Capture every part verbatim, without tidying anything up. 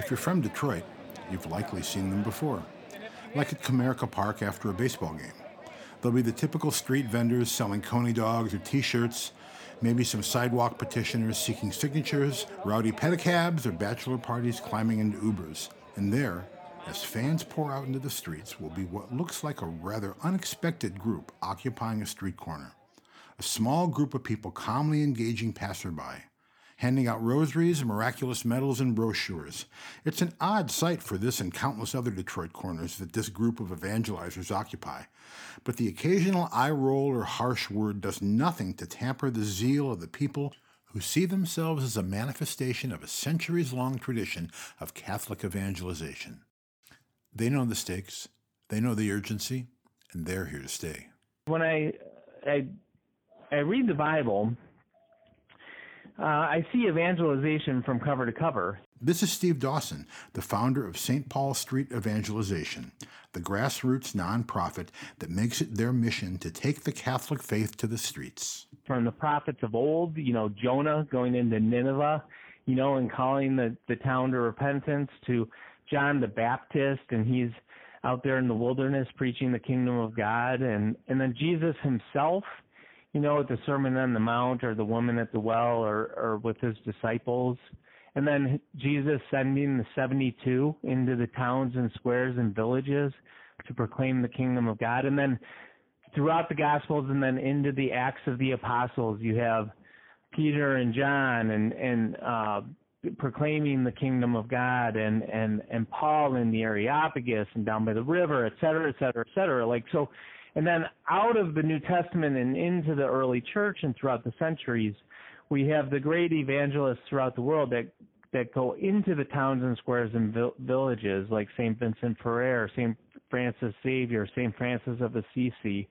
If you're from Detroit, you've likely seen them before, like at Comerica Park after a baseball game. There'll be the typical street vendors selling coney dogs or T-shirts, maybe some sidewalk petitioners seeking signatures, rowdy pedicabs, or bachelor parties climbing into Ubers. And there, as fans pour out into the streets, will be what looks like a rather unexpected group occupying a street corner. A small group of people calmly engaging passerby, handing out rosaries, miraculous medals, and brochures. It's an odd sight for this and countless other Detroit corners that this group of evangelizers occupy, but the occasional eye roll or harsh word does nothing to tamper the zeal of the people who see themselves as a manifestation of a centuries-long tradition of Catholic evangelization. They know the stakes, they know the urgency, and they're here to stay. When I I, I read the Bible, Uh, I see evangelization from cover to cover. This is Steve Dawson, the founder of Saint Paul Street Evangelization, the grassroots nonprofit that makes it their mission to take the Catholic faith to the streets. From the prophets of old, you know, Jonah going into Nineveh, you know, and calling the, the town to repentance, to John the Baptist, and he's out there in the wilderness preaching the kingdom of God, and, and then Jesus himself, you know, at the Sermon on the Mount, or the woman at the well, or, or with his disciples. And then Jesus sending the seventy-two into the towns and squares and villages to proclaim the kingdom of God. And then throughout the Gospels and then into the Acts of the Apostles, you have Peter and John and, and uh, proclaiming the kingdom of God, and, and, and Paul in the Areopagus and down by the river, et cetera, et cetera, et cetera. Like, so... And then out of the New Testament and into the early church and throughout the centuries, we have the great evangelists throughout the world that that go into the towns and squares and vil- villages, like Saint Vincent Ferrer, Saint Francis Xavier, Saint Francis of Assisi,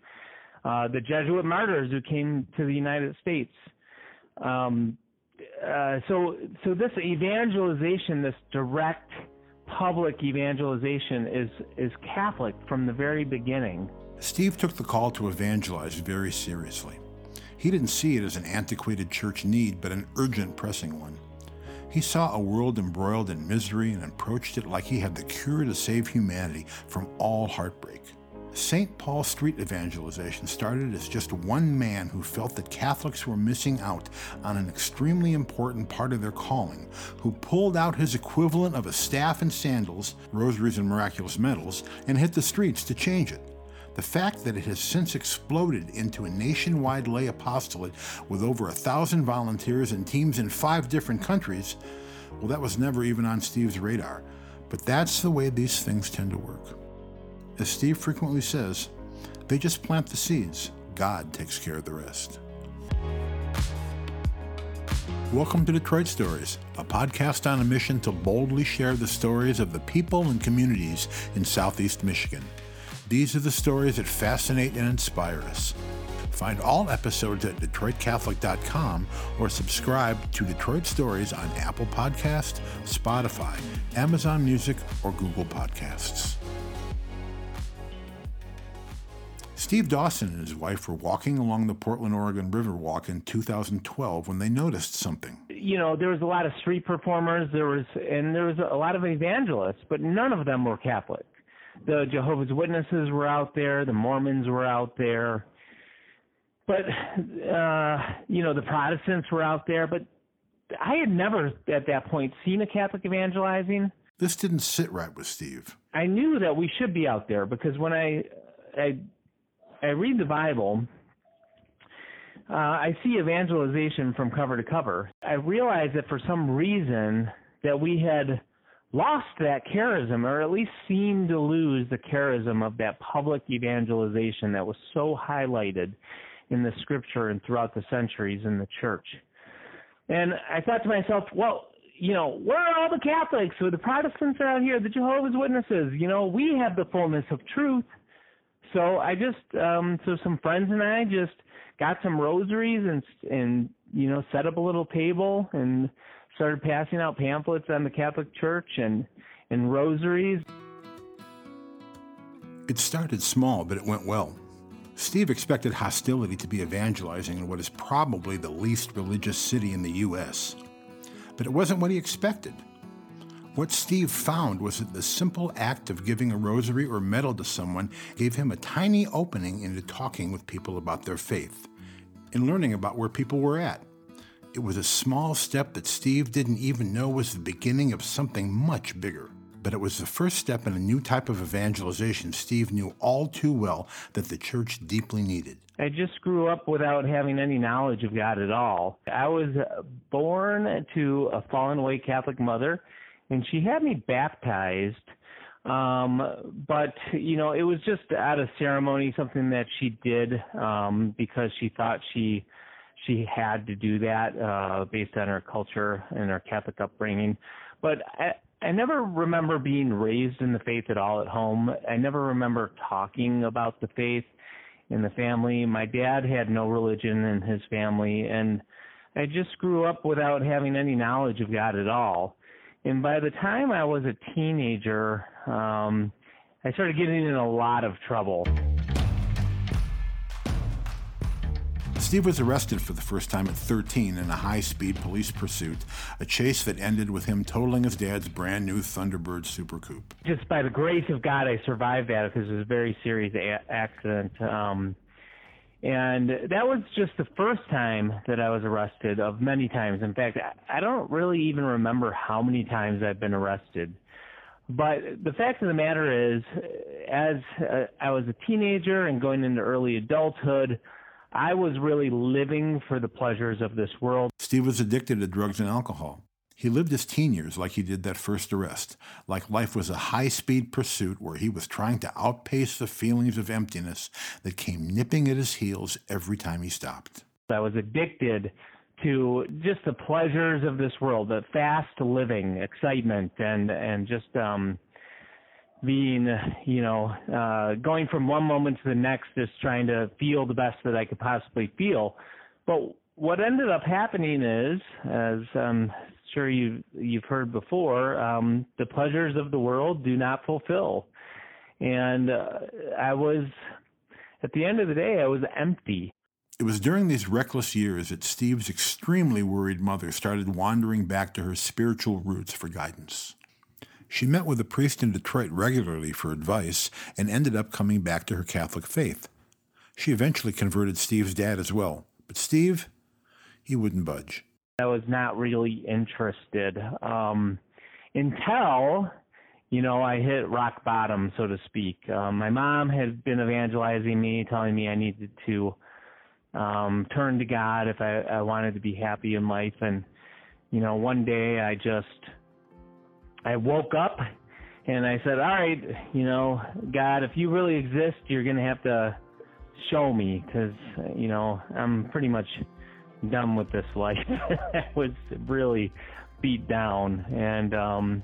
uh, the Jesuit martyrs who came to the United States. Um, uh, so, so this evangelization, this direct public evangelization, is is Catholic from the very beginning. Steve took the call to evangelize very seriously. He didn't see it as an antiquated church need, but an urgent, pressing one. He saw a world embroiled in misery and approached it like he had the cure to save humanity from all heartbreak. Saint Paul Street Evangelization started as just one man who felt that Catholics were missing out on an extremely important part of their calling, who pulled out his equivalent of a staff and sandals, rosaries and miraculous medals, and hit the streets to change it. The fact that it has since exploded into a nationwide lay apostolate with over a thousand volunteers and teams in five different countries, well, that was never even on Steve's radar. But that's the way these things tend to work. As Steve frequently says, they just plant the seeds. God takes care of the rest. Welcome to Detroit Stories, a podcast on a mission to boldly share the stories of the people and communities in Southeast Michigan. These are the stories that fascinate and inspire us. Find all episodes at Detroit Catholic dot com or subscribe to Detroit Stories on Apple Podcasts, Spotify, Amazon Music, or Google Podcasts. Steve Dawson and his wife were walking along the Portland, Oregon Riverwalk in two thousand twelve when they noticed something. You know, there was a lot of street performers, there was, and there was a lot of evangelists, but none of them were Catholic. The Jehovah's Witnesses were out there. The Mormons were out there. But, uh, you know, the Protestants were out there. But I had never at that point seen a Catholic evangelizing. This didn't sit right with Steve. I knew that we should be out there because when I I, I read the Bible, uh, I see evangelization from cover to cover. I realized that for some reason that we had lost that charism, or at least seemed to lose the charism of that public evangelization that was so highlighted in the scripture and throughout the centuries in the church. And I thought to myself, well, you know, where are all the Catholics? So the Protestants are out here, the Jehovah's Witnesses, you know, we have the fullness of truth. So I just, um, so some friends and I just got some rosaries and, and, you know, set up a little table and started passing out pamphlets on the Catholic Church and, and rosaries. It started small, but it went well. Steve expected hostility to be evangelizing in what is probably the least religious city in the U S, but it wasn't what he expected. What Steve found was that the simple act of giving a rosary or medal to someone gave him a tiny opening into talking with people about their faith and learning about where people were at. It was a small step that Steve didn't even know was the beginning of something much bigger. But it was the first step in a new type of evangelization Steve knew all too well that the church deeply needed. I just grew up without having any knowledge of God at all. I was born to a fallen away Catholic mother, and she had me baptized. Um, but, you know, it was just out of ceremony, something that she did um, because she thought she she had to do that uh, based on her culture and her Catholic upbringing. But I, I never remember being raised in the faith at all at home. I never remember talking about the faith in the family. My dad had no religion in his family, and I just grew up without having any knowledge of God at all. And by the time I was a teenager, um, I started getting in a lot of trouble. Steve was arrested for the first time at thirteen in a high-speed police pursuit, a chase that ended with him totaling his dad's brand-new Thunderbird Super Coupe. Just by the grace of God, I survived that because it was a very serious a- accident. Um, and that was just the first time that I was arrested, of many times. In fact, I don't really even remember how many times I've been arrested. But the fact of the matter is, as uh, I was a teenager and going into early adulthood, I was really living for the pleasures of this world. Steve was addicted to drugs and alcohol. He lived his teen years like he did that first arrest, like life was a high-speed pursuit where he was trying to outpace the feelings of emptiness that came nipping at his heels every time he stopped. I was addicted to just the pleasures of this world, the fast living, excitement, and, and just... um. being, you know, uh, going from one moment to the next, just trying to feel the best that I could possibly feel. But what ended up happening is, as I'm sure you've, you've heard before, um, the pleasures of the world do not fulfill. And uh, I was, at the end of the day, I was empty. It was during these reckless years that Steve's extremely worried mother started wandering back to her spiritual roots for guidance. She met with a priest in Detroit regularly for advice and ended up coming back to her Catholic faith. She eventually converted Steve's dad as well, but Steve, he wouldn't budge. I was not really interested um, until, you know, I hit rock bottom, so to speak. Uh, my mom had been evangelizing me, telling me I needed to um, turn to God if I, I wanted to be happy in life. And, you know, one day I just... I woke up and I said, all right, you know, God, if you really exist, you're going to have to show me, because, you know, I'm pretty much done with this life. I was really beat down. And um,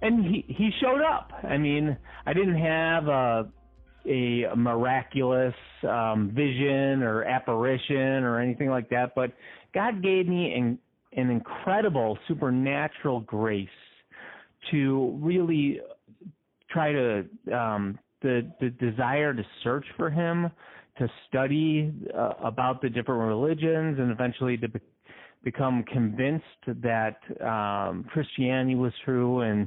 and he, he showed up. I mean, I didn't have a, a miraculous um, vision or apparition or anything like that, but God gave me an, an incredible supernatural grace to really try to, um, the, the desire to search for him, to study uh, about the different religions, and eventually to be- become convinced that um, Christianity was true and,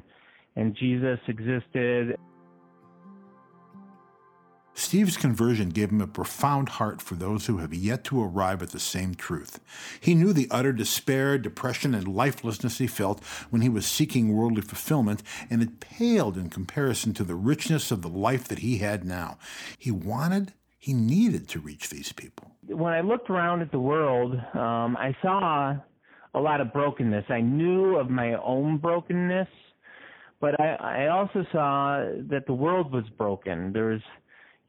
and Jesus existed. Steve's conversion gave him a profound heart for those who have yet to arrive at the same truth. He knew the utter despair, depression, and lifelessness he felt when he was seeking worldly fulfillment, and it paled in comparison to the richness of the life that he had now. He wanted, he needed to reach these people. When I looked around at the world, um, I saw a lot of brokenness. I knew of my own brokenness, but I, I also saw that the world was broken. There was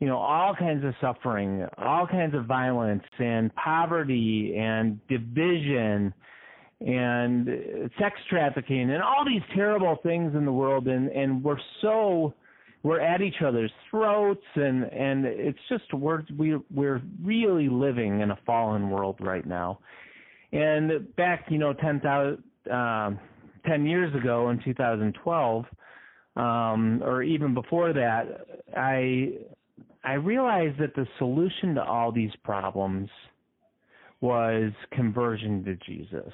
You know, all kinds of suffering, all kinds of violence and poverty and division and sex trafficking and all these terrible things in the world. And, and we're so, we're at each other's throats. And, and it's just, we're, we, we're really living in a fallen world right now. And back, you know, ten, uh, ten years ago in two thousand twelve, um, or even before that, I... I realized that the solution to all these problems was conversion to Jesus,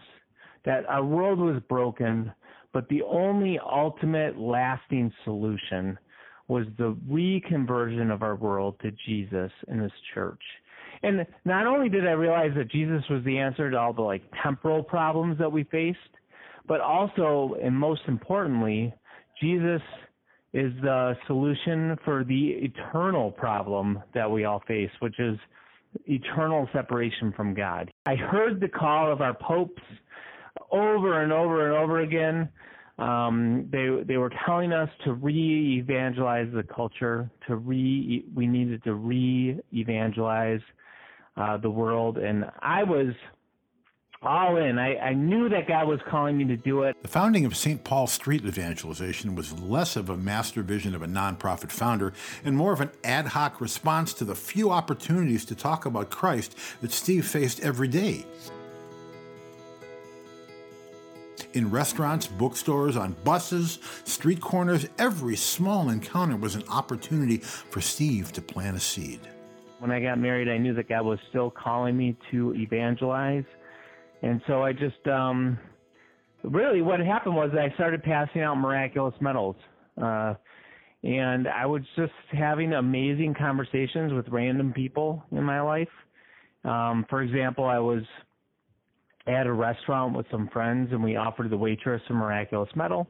that our world was broken, But the only ultimate lasting solution was the reconversion of our world to Jesus and his church. And not only did I realize that Jesus was the answer to all the like temporal problems that we faced, but also, and most importantly, Jesus is the solution for the eternal problem that we all face, which is eternal separation from God. I heard the call of our popes over and over and over again. Um, they they were telling us to re-evangelize the culture, to re we needed to re-evangelize uh, the world, and I was all in. I, I knew that God was calling me to do it. The founding of Saint Paul Street Evangelization was less of a master vision of a nonprofit founder and more of an ad hoc response to the few opportunities to talk about Christ that Steve faced every day. In restaurants, bookstores, on buses, street corners, every small encounter was an opportunity for Steve to plant a seed. When I got married, I knew that God was still calling me to evangelize. And so I just, um, really what happened was I started passing out miraculous medals. Uh, and I was just having amazing conversations with random people in my life. Um, for example, I was at a restaurant with some friends, and we offered the waitress a miraculous medal.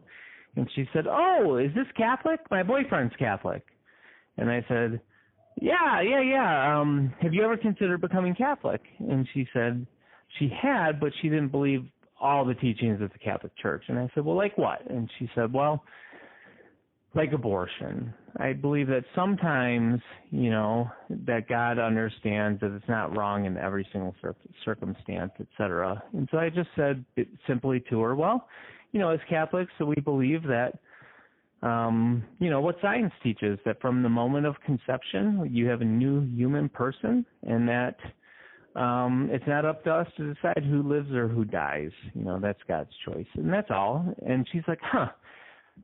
And she said, "Oh, is this Catholic? My boyfriend's Catholic." And I said, yeah, yeah, yeah. Um, have you ever considered becoming Catholic? And she said, she had, but she didn't believe all the teachings of the Catholic Church. And I said, "Well, like what?" And she said, "Well, like abortion. I believe that sometimes, you know, that God understands that it's not wrong in every single cir- circumstance, et cetera." And so I just said simply to her, "Well, you know, as Catholics, so we believe that, um, you know, what science teaches, that from the moment of conception, you have a new human person, and that Um, it's not up to us to decide who lives or who dies. You know, that's God's choice." And that's all. And she's like, "Huh,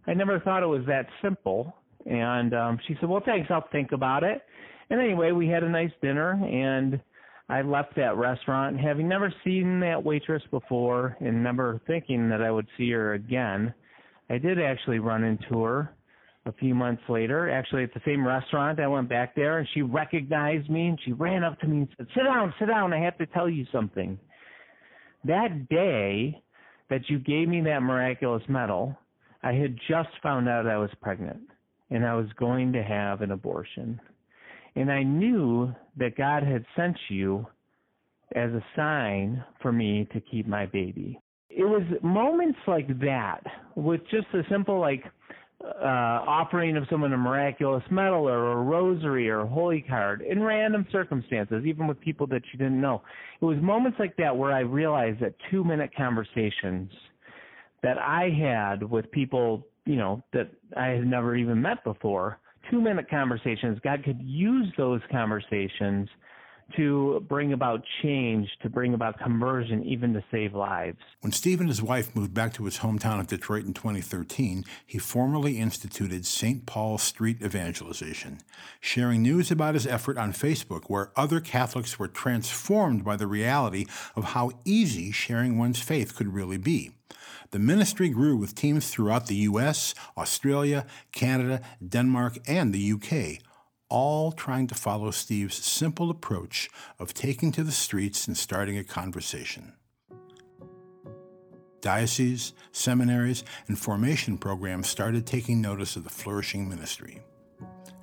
I never thought it was that simple." And um, she said, "Well, thanks, I'll think about it." And anyway, we had a nice dinner, and I left that restaurant having never seen that waitress before and never thinking that I would see her again. I did actually run into her a few months later, actually at the same restaurant. I went back there, and she recognized me, and she ran up to me and said, "Sit down, sit down, I have to tell you something. That day that you gave me that miraculous medal, I had just found out I was pregnant, and I was going to have an abortion. And I knew that God had sent you as a sign for me to keep my baby." It was moments like that, with just a simple, like, Uh, offering of someone a miraculous medal or a rosary or a holy card in random circumstances, even with people that you didn't know. It was moments like that where I realized that two-minute conversations that I had with people, you know, that I had never even met before, two-minute conversations, God could use those conversations to bring about change, to bring about conversion, even to save lives. When Steve and his wife moved back to his hometown of Detroit in twenty thirteen, he formally instituted Saint Paul Street Evangelization, sharing news about his effort on Facebook, where other Catholics were transformed by the reality of how easy sharing one's faith could really be. The ministry grew with teams throughout the U S, Australia, Canada, Denmark, and the U K, all trying to follow Steve's simple approach of taking to the streets and starting a conversation. Dioceses, seminaries, and formation programs started taking notice of the flourishing ministry.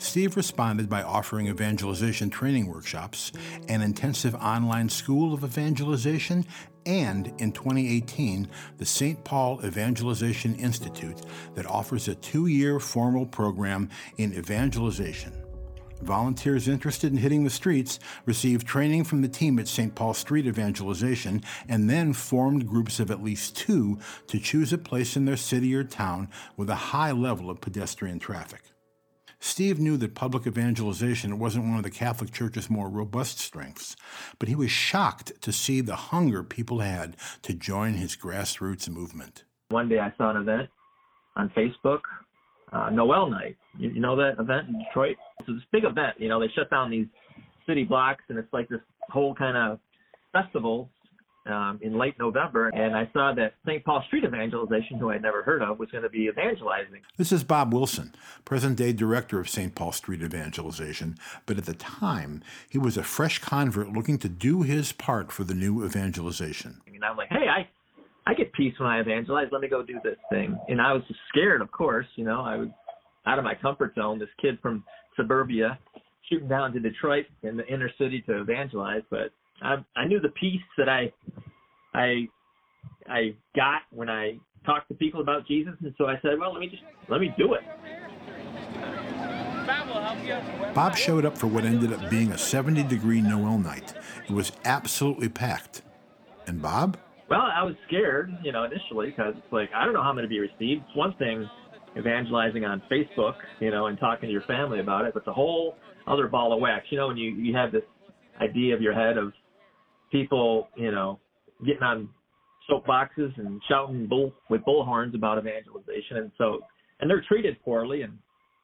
Steve responded by offering evangelization training workshops, an intensive online school of evangelization, and, in twenty eighteen, the Saint Paul Evangelization Institute that offers a two-year formal program in evangelization. Volunteers interested in hitting the streets received training from the team at Saint Paul Street Evangelization and then formed groups of at least two to choose a place in their city or town with a high level of pedestrian traffic. Steve knew that public evangelization wasn't one of the Catholic Church's more robust strengths, but he was shocked to see the hunger people had to join his grassroots movement. One day I saw an event on Facebook, Uh, Noel Night. You, you know that event in Detroit? It's this big event. You know, they shut down these city blocks, and it's like this whole kind of festival um, in late November, and I saw that Saint Paul Street Evangelization, who I'd never heard of, was going to be evangelizing. This is Bob Wilson, present-day director of Saint Paul Street Evangelization, but at the time, he was a fresh convert looking to do his part for the new evangelization. I mean, I'm like, hey, I... I get peace when I evangelize. Let me go do this thing. And I was just scared, of course. You know, I was out of my comfort zone, this kid from suburbia shooting down to Detroit in the inner city to evangelize. But I, I knew the peace that I, I, I got when I talked to people about Jesus. And so I said, well, let me just, let me do it. Bob showed up for what ended up being a seventy degree Noel night. It was absolutely packed. And Bob? Well, I was scared, you know, initially, because it's like, I don't know how I'm going to be received. It's one thing evangelizing on Facebook, you know, and talking to your family about it, but it's a whole other ball of wax. You know, when you, you have this idea of your head of people, you know, getting on soapboxes and shouting bull with bullhorns about evangelization. And so, and they're treated poorly, and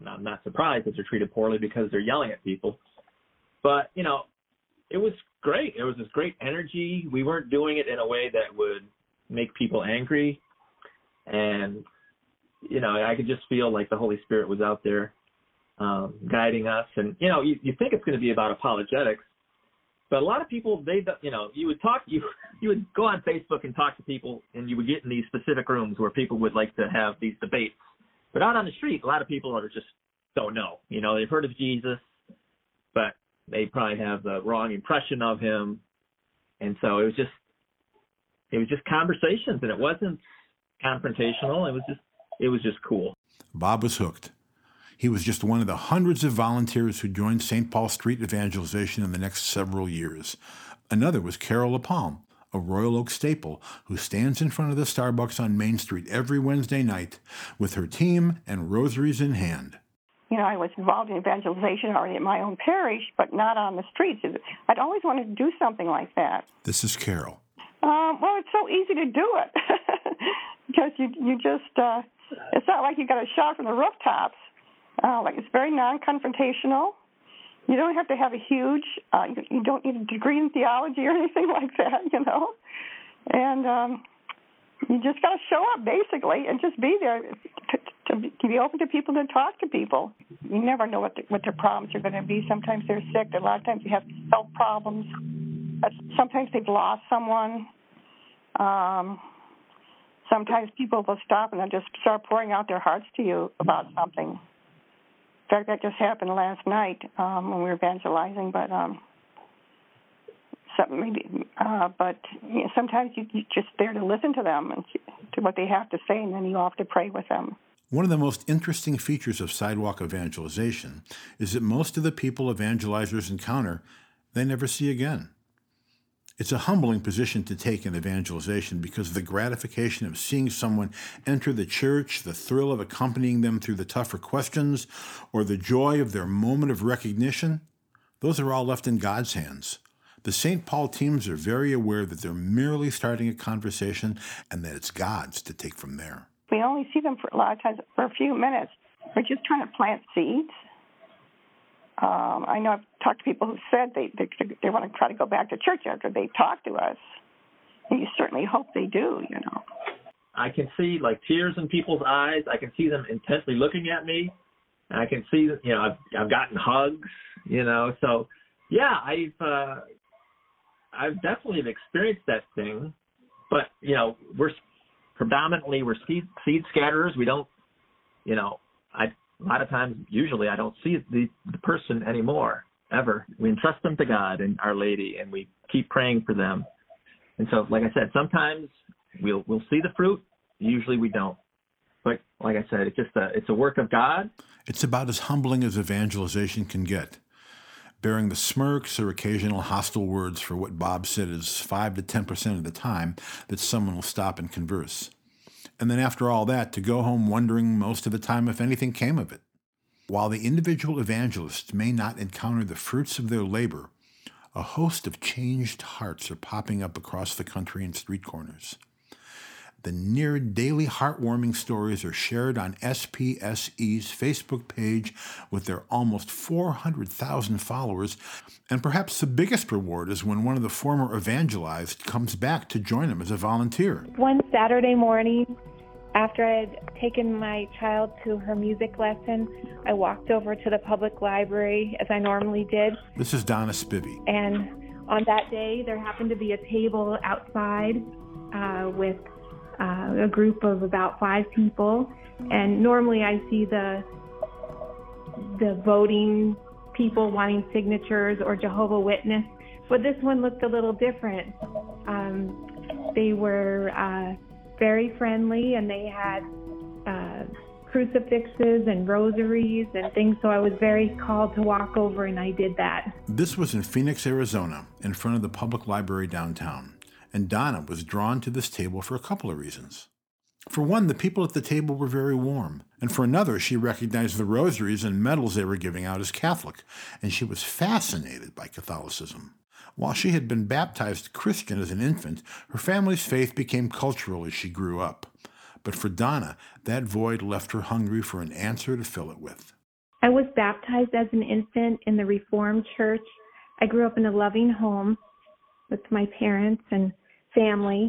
I'm not surprised that they're treated poorly because they're yelling at people. But, you know, it was great. It was this great energy. We weren't doing it in a way that would make people angry. And, you know, I could just feel like the Holy Spirit was out there um, guiding us. And, you know, you, you think it's going to be about apologetics, but a lot of people, they, you know, you would talk, you, you would go on Facebook and talk to people, and you would get in these specific rooms where people would like to have these debates. But out on the street, a lot of people are just don't know. You know, they've heard of Jesus, but they probably have the wrong impression of him. And so it was just, it was just conversations, and it wasn't confrontational. It was just, it was just cool. Bob was hooked. He was just one of the hundreds of volunteers who joined Saint Paul Street Evangelization in the next several years. Another was Carol LaPalme, a Royal Oak staple, who stands in front of the Starbucks on Main Street every Wednesday night with her team and rosaries in hand. You know, I was involved in evangelization already at my own parish, but not on the streets. I'd always wanted to do something like that. This is Carol. Um, well, it's so easy to do it because you you just, uh, it's not like you got a shout from the rooftops. Uh, like it's very non-confrontational. You don't have to have a huge, uh, you, you don't need a degree in theology or anything like that, you know. And um, you just got to show up, basically, and just be there. To be open to people, to talk to people. You never know what the, what their problems are going to be. Sometimes they're sick. A lot of times you have health problems. Sometimes they've lost someone. Um, sometimes people will stop and they'll just start pouring out their hearts to you about something. In fact, that just happened last night um, when we were evangelizing. But um, something maybe. Uh, but you know, sometimes you, you're just there to listen to them and to what they have to say, and then you have to pray with them. One of the most interesting features of sidewalk evangelization is that most of the people evangelizers encounter, they never see again. It's a humbling position to take in evangelization because the gratification of seeing someone enter the church, the thrill of accompanying them through the tougher questions, or the joy of their moment of recognition, those are all left in God's hands. The Saint Paul teams are very aware that they're merely starting a conversation and that it's God's to take from there. We only see them for a lot of times for a few minutes. We're just trying to plant seeds. Um, I know I've talked to people who said they, they they want to try to go back to church after they talk to us. And you certainly hope they do, you know. I can see, like, tears in people's eyes. I can see them intensely looking at me. And I can see, you know, I've, I've gotten hugs, you know. So, yeah, I've, uh, I've definitely experienced that thing. But, you know, we're predominantly, we're seed, seed scatterers. We don't, you know, I, a lot of times, usually I don't see the, the person anymore, ever. We entrust them to God and Our Lady, and we keep praying for them. And so, like I said, sometimes we'll we'll see the fruit. Usually we don't. But like I said, it's just a, it's a work of God. It's about as humbling as evangelization can get. Bearing the smirks or occasional hostile words for what Bob said is five to ten percent of the time that someone will stop and converse. And then after all that, to go home wondering most of the time if anything came of it. While the individual evangelists may not encounter the fruits of their labor, a host of changed hearts are popping up across the country in street corners. The near-daily heartwarming stories are shared on S P S E's Facebook page with their almost four hundred thousand followers, and perhaps the biggest reward is when one of the former evangelized comes back to join them as a volunteer. One Saturday morning, after I had taken my child to her music lesson, I walked over to the public library, as I normally did. This is Donna Spivy. And on that day, there happened to be a table outside uh, with Uh, a group of about five people, and normally I see the the voting people wanting signatures or Jehovah's Witness, but this one looked a little different. Um, they were uh, very friendly, and they had uh, crucifixes and rosaries and things, so I was very called to walk over, and I did that. This was in Phoenix, Arizona, in front of the public library downtown. And Donna was drawn to this table for a couple of reasons. For one, the people at the table were very warm. And for another, she recognized the rosaries and medals they were giving out as Catholic, and she was fascinated by Catholicism. While she had been baptized Christian as an infant, her family's faith became cultural as she grew up. But for Donna, that void left her hungry for an answer to fill it with. I was baptized as an infant in the Reformed Church. I grew up in a loving home with my parents and family.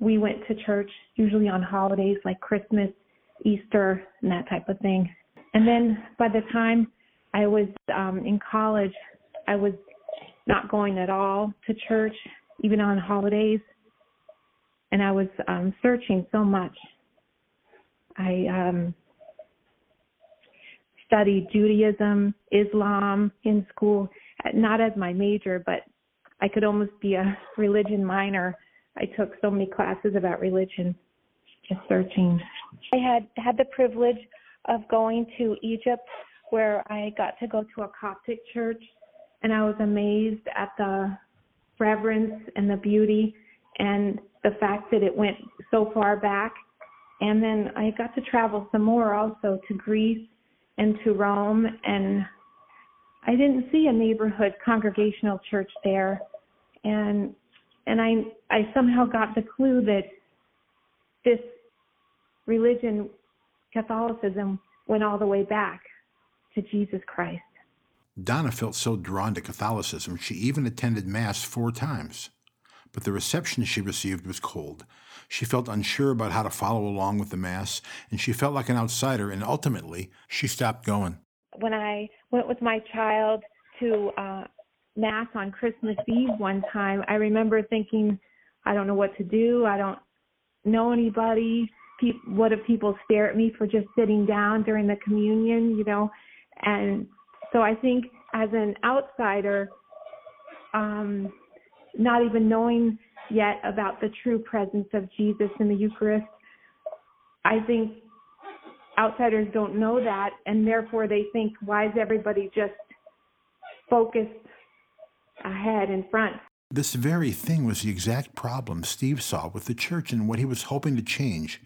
We went to church usually on holidays like Christmas, Easter, and that type of thing. And then by the time I was um, in college, I was not going at all to church, even on holidays. And I was um, searching so much. I um, studied Judaism, Islam in school, not as my major, but I could almost be a religion minor. I took so many classes about religion, just searching. I had had the privilege of going to Egypt, where I got to go to a Coptic church, and I was amazed at the reverence and the beauty and the fact that it went so far back. And then I got to travel some more also to Greece and to Rome, and I didn't see a neighborhood congregational church there. And and I I somehow got the clue that this religion, Catholicism, went all the way back to Jesus Christ. Donna felt so drawn to Catholicism, she even attended Mass four times. But the reception she received was cold. She felt unsure about how to follow along with the Mass, and she felt like an outsider, and ultimately, she stopped going. When I went with my child to uh, Mass on Christmas Eve one time, I remember thinking, I don't know what to do. I don't know anybody. Pe- what if people stare at me for just sitting down during the communion, you know? And so I think as an outsider, um, not even knowing yet about the true presence of Jesus in the Eucharist, I think outsiders don't know that, and therefore they think, why is everybody just focused ahead in front? This very thing was the exact problem Steve saw with the church and what he was hoping to change.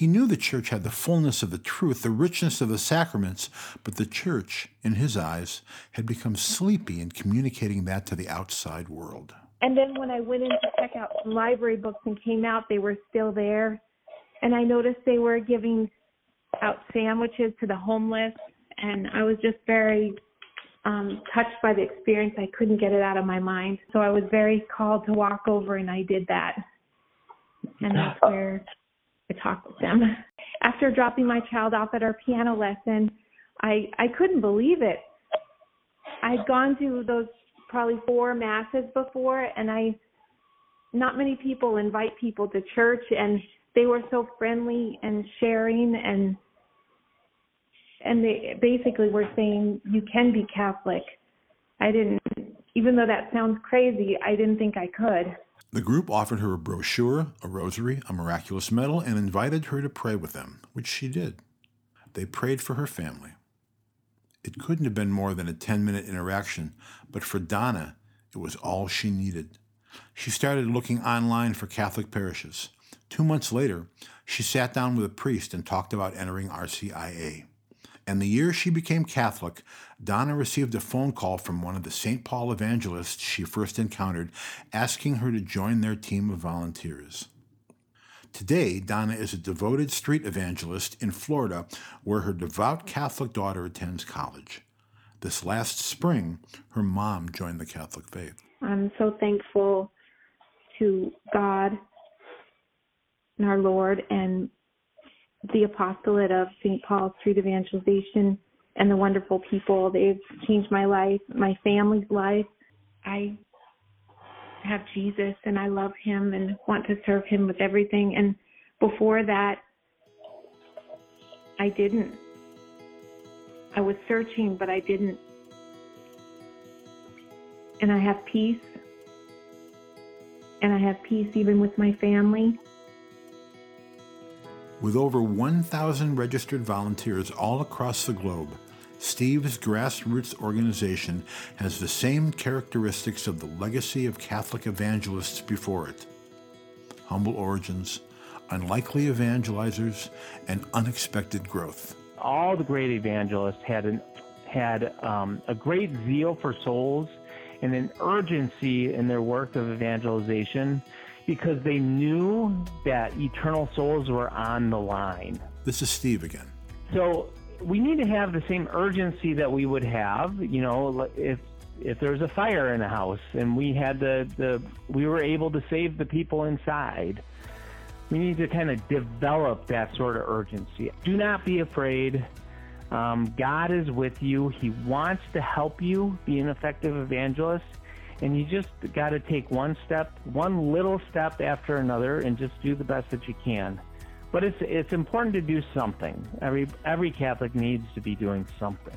He knew the church had the fullness of the truth, the richness of the sacraments, but the church, in his eyes, had become sleepy in communicating that to the outside world. And then when I went in to check out some library books and came out, they were still there, and I noticed they were giving out sandwiches to the homeless, and I was just very um, touched by the experience. I couldn't get it out of my mind, so I was very called to walk over, and I did that, and that's where I talked with them. After dropping my child off at our piano lesson, I, I couldn't believe it. I'd gone to those probably four masses before, and I not many people invite people to church, and they were so friendly and sharing, and and they basically were saying, you can be Catholic. I didn't, even though that sounds crazy, I didn't think I could. The group offered her a brochure, a rosary, a miraculous medal, and invited her to pray with them, which she did. They prayed for her family. It couldn't have been more than a ten-minute interaction, but for Donna, it was all she needed. She started looking online for Catholic parishes. Two months later, she sat down with a priest and talked about entering R C I A. And the year she became Catholic, Donna received a phone call from one of the Saint Paul evangelists she first encountered, asking her to join their team of volunteers. Today, Donna is a devoted street evangelist in Florida, where her devout Catholic daughter attends college. This last spring, her mom joined the Catholic faith. I'm so thankful to God and our Lord and the apostolate of Saint Paul Street Evangelization and the wonderful people. They've changed my life, my family's life. I have Jesus and I love him and want to serve him with everything. And before that, I didn't. I was searching, but I didn't. And I have peace. And I have peace even with my family. With over one thousand registered volunteers all across the globe, Steve's grassroots organization has the same characteristics of the legacy of Catholic evangelists before it. Humble origins, unlikely evangelizers, and unexpected growth. All the great evangelists had an, had um, a great zeal for souls and an urgency in their work of evangelization, because they knew that eternal souls were on the line. This is Steve again. So we need to have the same urgency that we would have, you know, if if there was a fire in a house and we had the, the we were able to save the people inside. We need to kind of develop that sort of urgency. Do not be afraid. Um, God is with you. He wants to help you be an effective evangelist. And you just got to take one step, one little step after another, and just do the best that you can. But it's it's important to do something. Every every Catholic needs to be doing something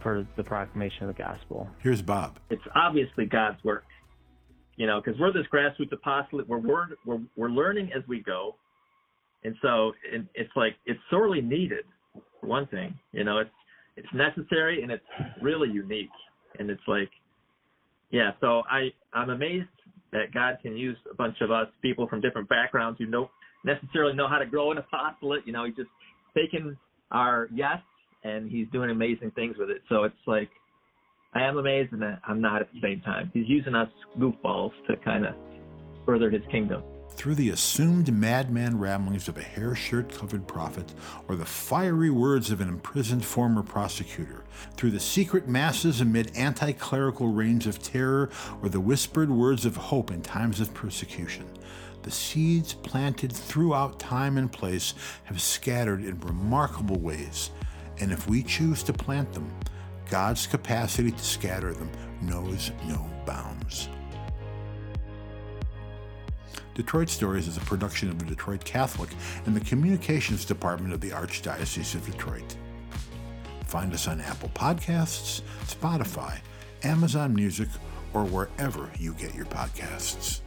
for the proclamation of the gospel. Here's Bob. It's obviously God's work, you know, because we're this grassroots apostolate. We're we're we're learning as we go, and so it, it's like it's sorely needed. For one thing, you know, it's it's necessary and it's really unique, and it's like. Yeah, so I, I'm amazed that God can use a bunch of us people from different backgrounds who don't necessarily know how to grow an apostolate. You know, he's just taking our yes, and he's doing amazing things with it. So it's like, I am amazed and I'm not at the same time. He's using us goofballs to kind of further his kingdom. Through the assumed madman ramblings of a hair shirt-covered prophet, or the fiery words of an imprisoned former prosecutor, through the secret masses amid anti-clerical reigns of terror, or the whispered words of hope in times of persecution, the seeds planted throughout time and place have scattered in remarkable ways, and if we choose to plant them, God's capacity to scatter them knows no bounds. Detroit Stories is a production of the Detroit Catholic and the Communications Department of the Archdiocese of Detroit. Find us on Apple Podcasts, Spotify, Amazon Music, or wherever you get your podcasts.